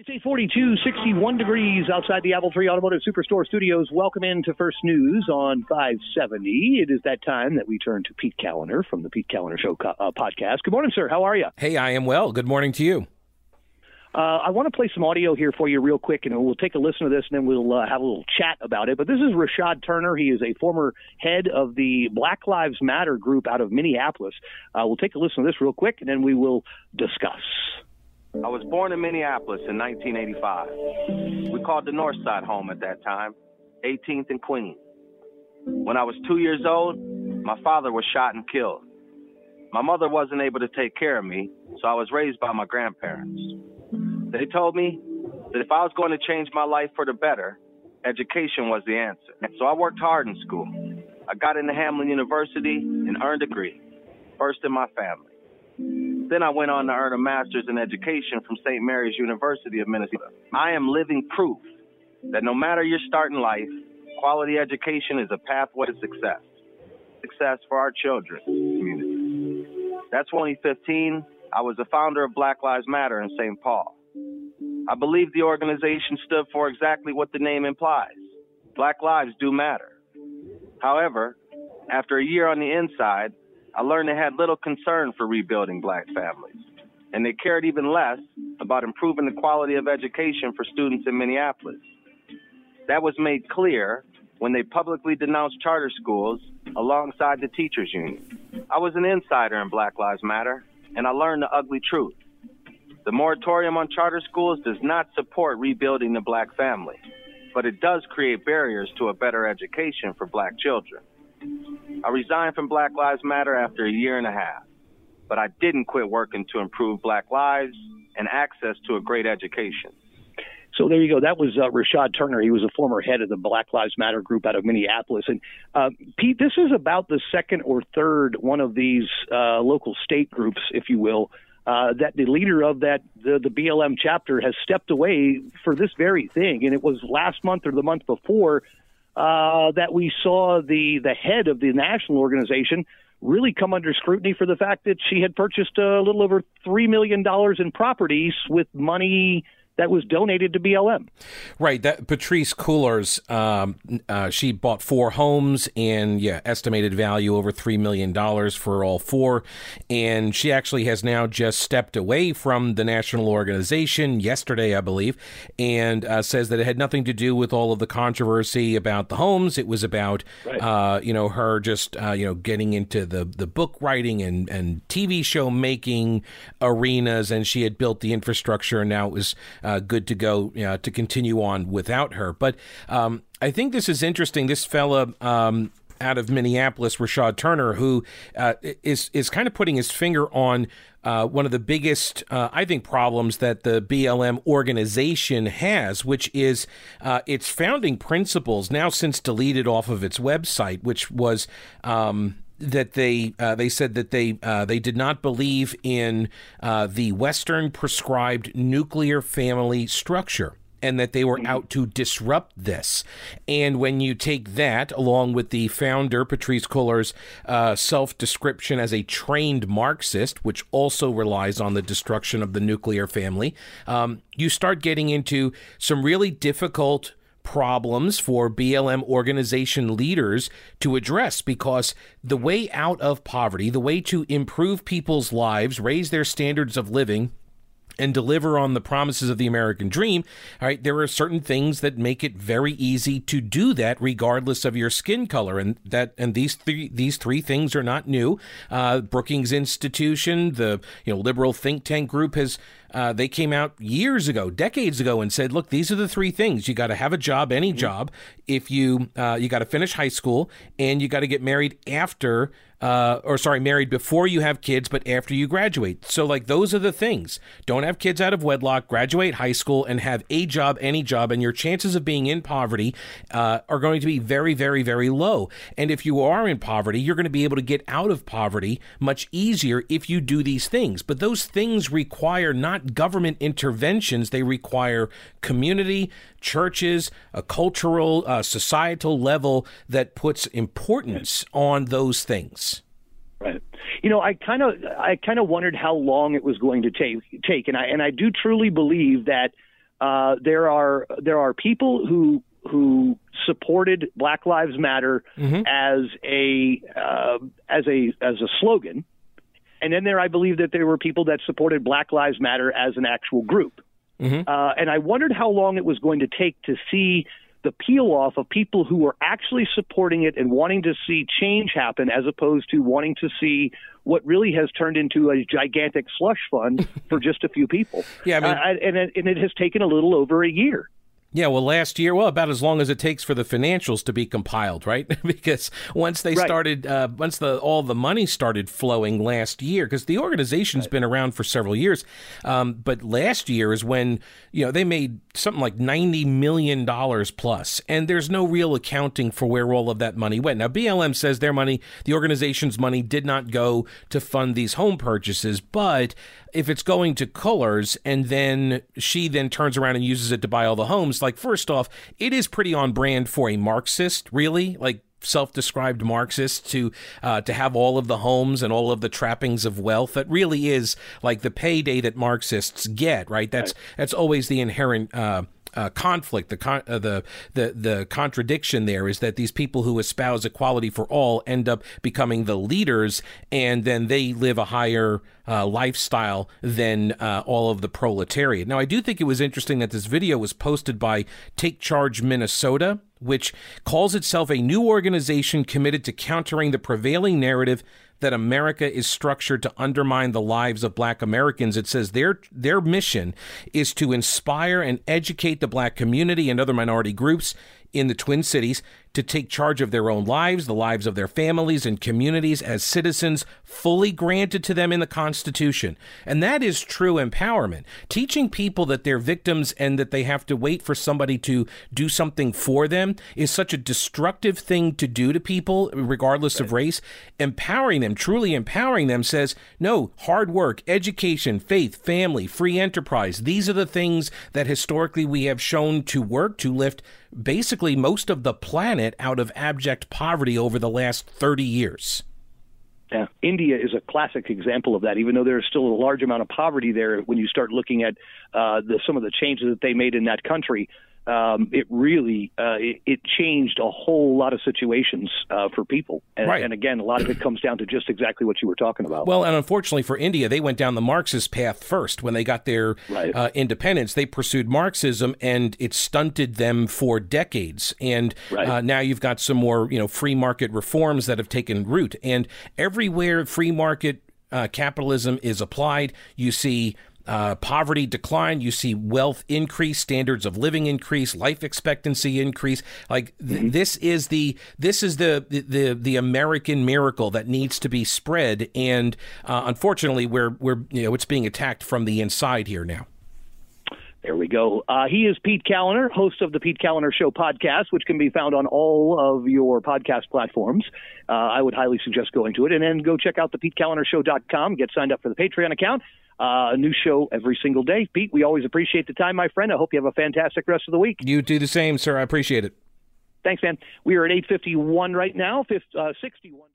It's 8:42, 61 degrees outside the Apple III Automotive Superstore Studios. Welcome into First News on 570. It is that time that we turn to Pete Kaliner from the Pete Kaliner Show podcast. Good morning, sir. How are you? Hey, I am well. Good morning to you. I want to play some audio here for you real quick, and we'll take a listen to this, and then we'll have a little chat about it. But this is Rashad Turner. He is a former head of the Black Lives Matter group out of Minneapolis. We'll take a listen to this real quick, and then we will discuss. I was born in Minneapolis in 1985. We called the North Side home at that time, 18th and Queen. When I was 2 years old, my father was shot and killed. My mother wasn't able to take care of me, so I was raised by my grandparents. They told me that if I was going to change my life for the better, education was the answer. So I worked hard in school. I got into Hamline University and earned a degree, first in my family. Then I went on to earn a master's in education from St. Mary's University of Minnesota. I am living proof that no matter your start in life, quality education is a pathway to success. Success for our children, community. That's 2015. I was the founder of Black Lives Matter in St. Paul. I believe the organization stood for exactly what the name implies. Black lives do matter. However, after a year on the inside, I learned they had little concern for rebuilding black families, and they cared even less about improving the quality of education for students in Minneapolis. That was made clear when they publicly denounced charter schools alongside the teachers union. I was an insider in Black Lives Matter, and I learned the ugly truth. The moratorium on charter schools does not support rebuilding the black family, but it does create barriers to a better education for black children. I resigned from Black Lives Matter after a year and a half, but I didn't quit working to improve black lives and access to a great education. So there you go. That was Rashad Turner. He was a former head of the Black Lives Matter group out of Minneapolis. And Pete, this is about the second or third one of these local state groups, if you will, that the leader of that, the BLM chapter, has stepped away for this very thing. And it was last month or the month before that we saw the head of the national organization really come under scrutiny for the fact that she had purchased a little over $3 million in properties with money that was donated to BLM. Right. That Patrisse Cullors, she bought four homes and estimated value over $3 million for all four. And she actually has now just stepped away from the national organization yesterday, I believe, and says that it had nothing to do with all of the controversy about the homes. It was about, her just, getting into the book writing and TV show making arenas. And she had built the infrastructure, and now it was good to go to continue on without her. But I think this is interesting. This fella out of Minneapolis, Rashad Turner, who is kind of putting his finger on one of the biggest, I think, problems that the BLM organization has, which is its founding principles, now since deleted off of its website, which was that they said that they did not believe in the Western prescribed nuclear family structure, and that they were out to disrupt this. And when you take that, along with the founder, Patrisse Cullors' self-description as a trained Marxist, which also relies on the destruction of the nuclear family, you start getting into some really difficult problems for BLM organization leaders to address, because the way out of poverty, the way to improve people's lives, raise their standards of living, and deliver on the promises of the American dream, all right, there are certain things that make it very easy to do that regardless of your skin color. And these three things are not new. Brookings Institution, the liberal think tank group, has they came out years ago, decades ago, and said, look, these are the three things. You got to have a job, any job. If you got to finish high school, and you got to get married married before you have kids, but after you graduate. So like, those are the things. Don't have kids out of wedlock, graduate high school, and have a job, any job, and your chances of being in poverty are going to be very, very, very low. And if you are in poverty, you're going to be able to get out of poverty much easier if you do these things. But those things require not government interventions. They require community, churches, a cultural, societal level that puts importance on those things. Right. I kind of wondered how long it was going to take, and I do truly believe that There are people who supported Black Lives Matter mm-hmm. as a slogan, and then I believe that there were people that supported Black Lives Matter as an actual group. Mm-hmm. And I wondered how long it was going to take to see the peel off of people who were actually supporting it and wanting to see change happen, as opposed to wanting to see what really has turned into a gigantic slush fund for just a few people. Yeah, and it has taken a little over a year. Yeah, well, last year, about as long as it takes for the financials to be compiled, right? Because once they started, once all the money started flowing last year, because the organization's been around for several years, but last year is when they made something like $90 million plus, and there's no real accounting for where all of that money went. Now, BLM says their money, the organization's money, did not go to fund these home purchases, but if it's going to Cullors and then she then turns around and uses it to buy all the homes, like, first off, it is pretty on brand for a Marxist, really, like self-described Marxist, to have all of the homes and all of the trappings of wealth. That really is like the payday that Marxists get, right? That's always the inherent conflict, the contradiction there is that these people who espouse equality for all end up becoming the leaders, and then they live a higher lifestyle than all of the proletariat. Now, I do think it was interesting that this video was posted by Take Charge Minnesota, which calls itself a new organization committed to countering the prevailing narrative that America is structured to undermine the lives of Black Americans. It says their mission is to inspire and educate the Black community and other minority groups in the Twin Cities to take charge of their own lives, the lives of their families and communities as citizens fully granted to them in the Constitution. And that is true empowerment. Teaching people that they're victims and that they have to wait for somebody to do something for them is such a destructive thing to do to people, regardless of race. Empowering them, truly empowering them, says, no, hard work, education, faith, family, free enterprise. These are the things that historically we have shown to work to lift basically most of the planet out of abject poverty over the last 30 years. Yeah. India is a classic example of that, even though there's still a large amount of poverty there. When you start looking at some of the changes that they made in that country, it really it changed a whole lot of situations for people. And, and again, a lot of it comes down to just exactly what you were talking about. Well, and unfortunately for India, they went down the Marxist path first. When they got their independence, they pursued Marxism, and it stunted them for decades. And now you've got some more, free market reforms that have taken root. And everywhere free market capitalism is applied, you see poverty decline, you see wealth increase, standards of living increase, life expectancy increase. Like this is the American miracle that needs to be spread, and unfortunately, we're it's being attacked from the inside here now. There we go. He is Pete Kaliner, host of the Pete Kaliner Show podcast, which can be found on all of your podcast platforms. I would highly suggest going to it, and then go check out the PeteKalinerShow.com. Get signed up for the Patreon account. A new show every single day. Pete, we always appreciate the time, my friend. I hope you have a fantastic rest of the week. You do the same, sir. I appreciate it. Thanks, man. We are at 8:51 right now, 61.